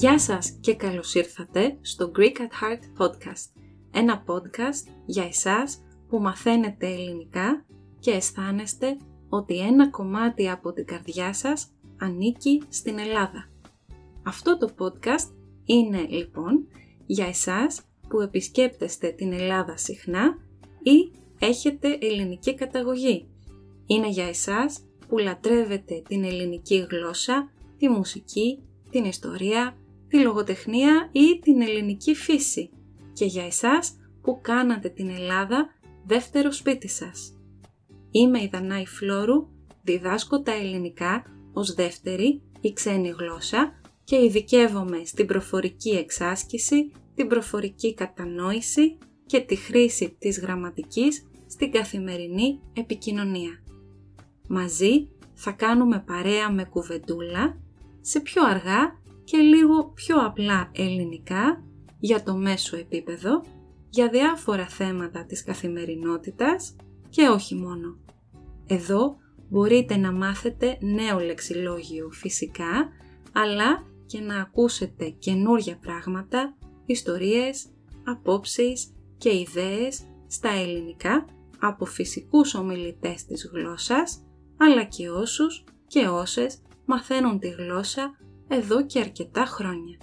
Γεια σας και καλώς ήρθατε στο Greek at Heart podcast, ένα podcast για εσάς που μαθαίνετε ελληνικά και αισθάνεστε ότι ένα κομμάτι από την καρδιά σας ανήκει στην Ελλάδα. Αυτό το podcast είναι λοιπόν για εσάς που επισκέπτεστε την Ελλάδα συχνά ή έχετε ελληνική καταγωγή. Είναι για εσάς που λατρεύετε την ελληνική γλώσσα, τη μουσική, την ιστορία, τη λογοτεχνία ή την ελληνική φύση και για εσάς που κάνατε την Ελλάδα δεύτερο σπίτι σας. Είμαι η Δανάη Φλόρου, διδάσκω τα ελληνικά ως δεύτερη ή ξένη γλώσσα και ειδικεύομαι στην προφορική εξάσκηση, την προφορική κατανόηση και τη χρήση της γραμματικής στην καθημερινή επικοινωνία. Μαζί θα κάνουμε παρέα με κουβεντούλα σε πιο αργά και λίγο πιο απλά ελληνικά, για το μέσο επίπεδο, για διάφορα θέματα της καθημερινότητας και όχι μόνο. Εδώ μπορείτε να μάθετε νέο λεξιλόγιο φυσικά, αλλά και να ακούσετε καινούργια πράγματα, ιστορίες, απόψεις και ιδέες στα ελληνικά από φυσικούς ομιλητές της γλώσσας, αλλά και όσους και όσες μαθαίνουν τη γλώσσα εδώ και αρκετά χρόνια.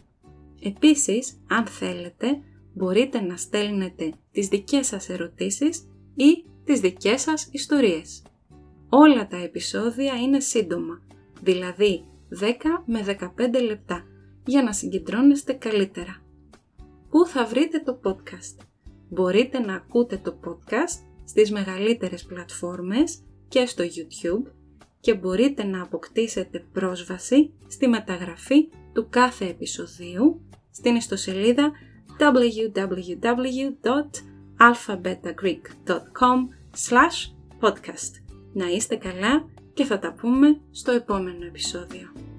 Επίσης, αν θέλετε, μπορείτε να στέλνετε τις δικές σας ερωτήσεις ή τις δικές σας ιστορίες. Όλα τα επεισόδια είναι σύντομα, δηλαδή 10 με 15 λεπτά, για να συγκεντρώνεστε καλύτερα. Πού θα βρείτε το podcast? Μπορείτε να ακούτε το podcast στις μεγαλύτερες πλατφόρμες και στο YouTube, και μπορείτε να αποκτήσετε πρόσβαση στη μεταγραφή του κάθε επεισοδίου στην ιστοσελίδα www.alphabetagreek.com/podcast. Να είστε καλά και θα τα πούμε στο επόμενο επεισόδιο.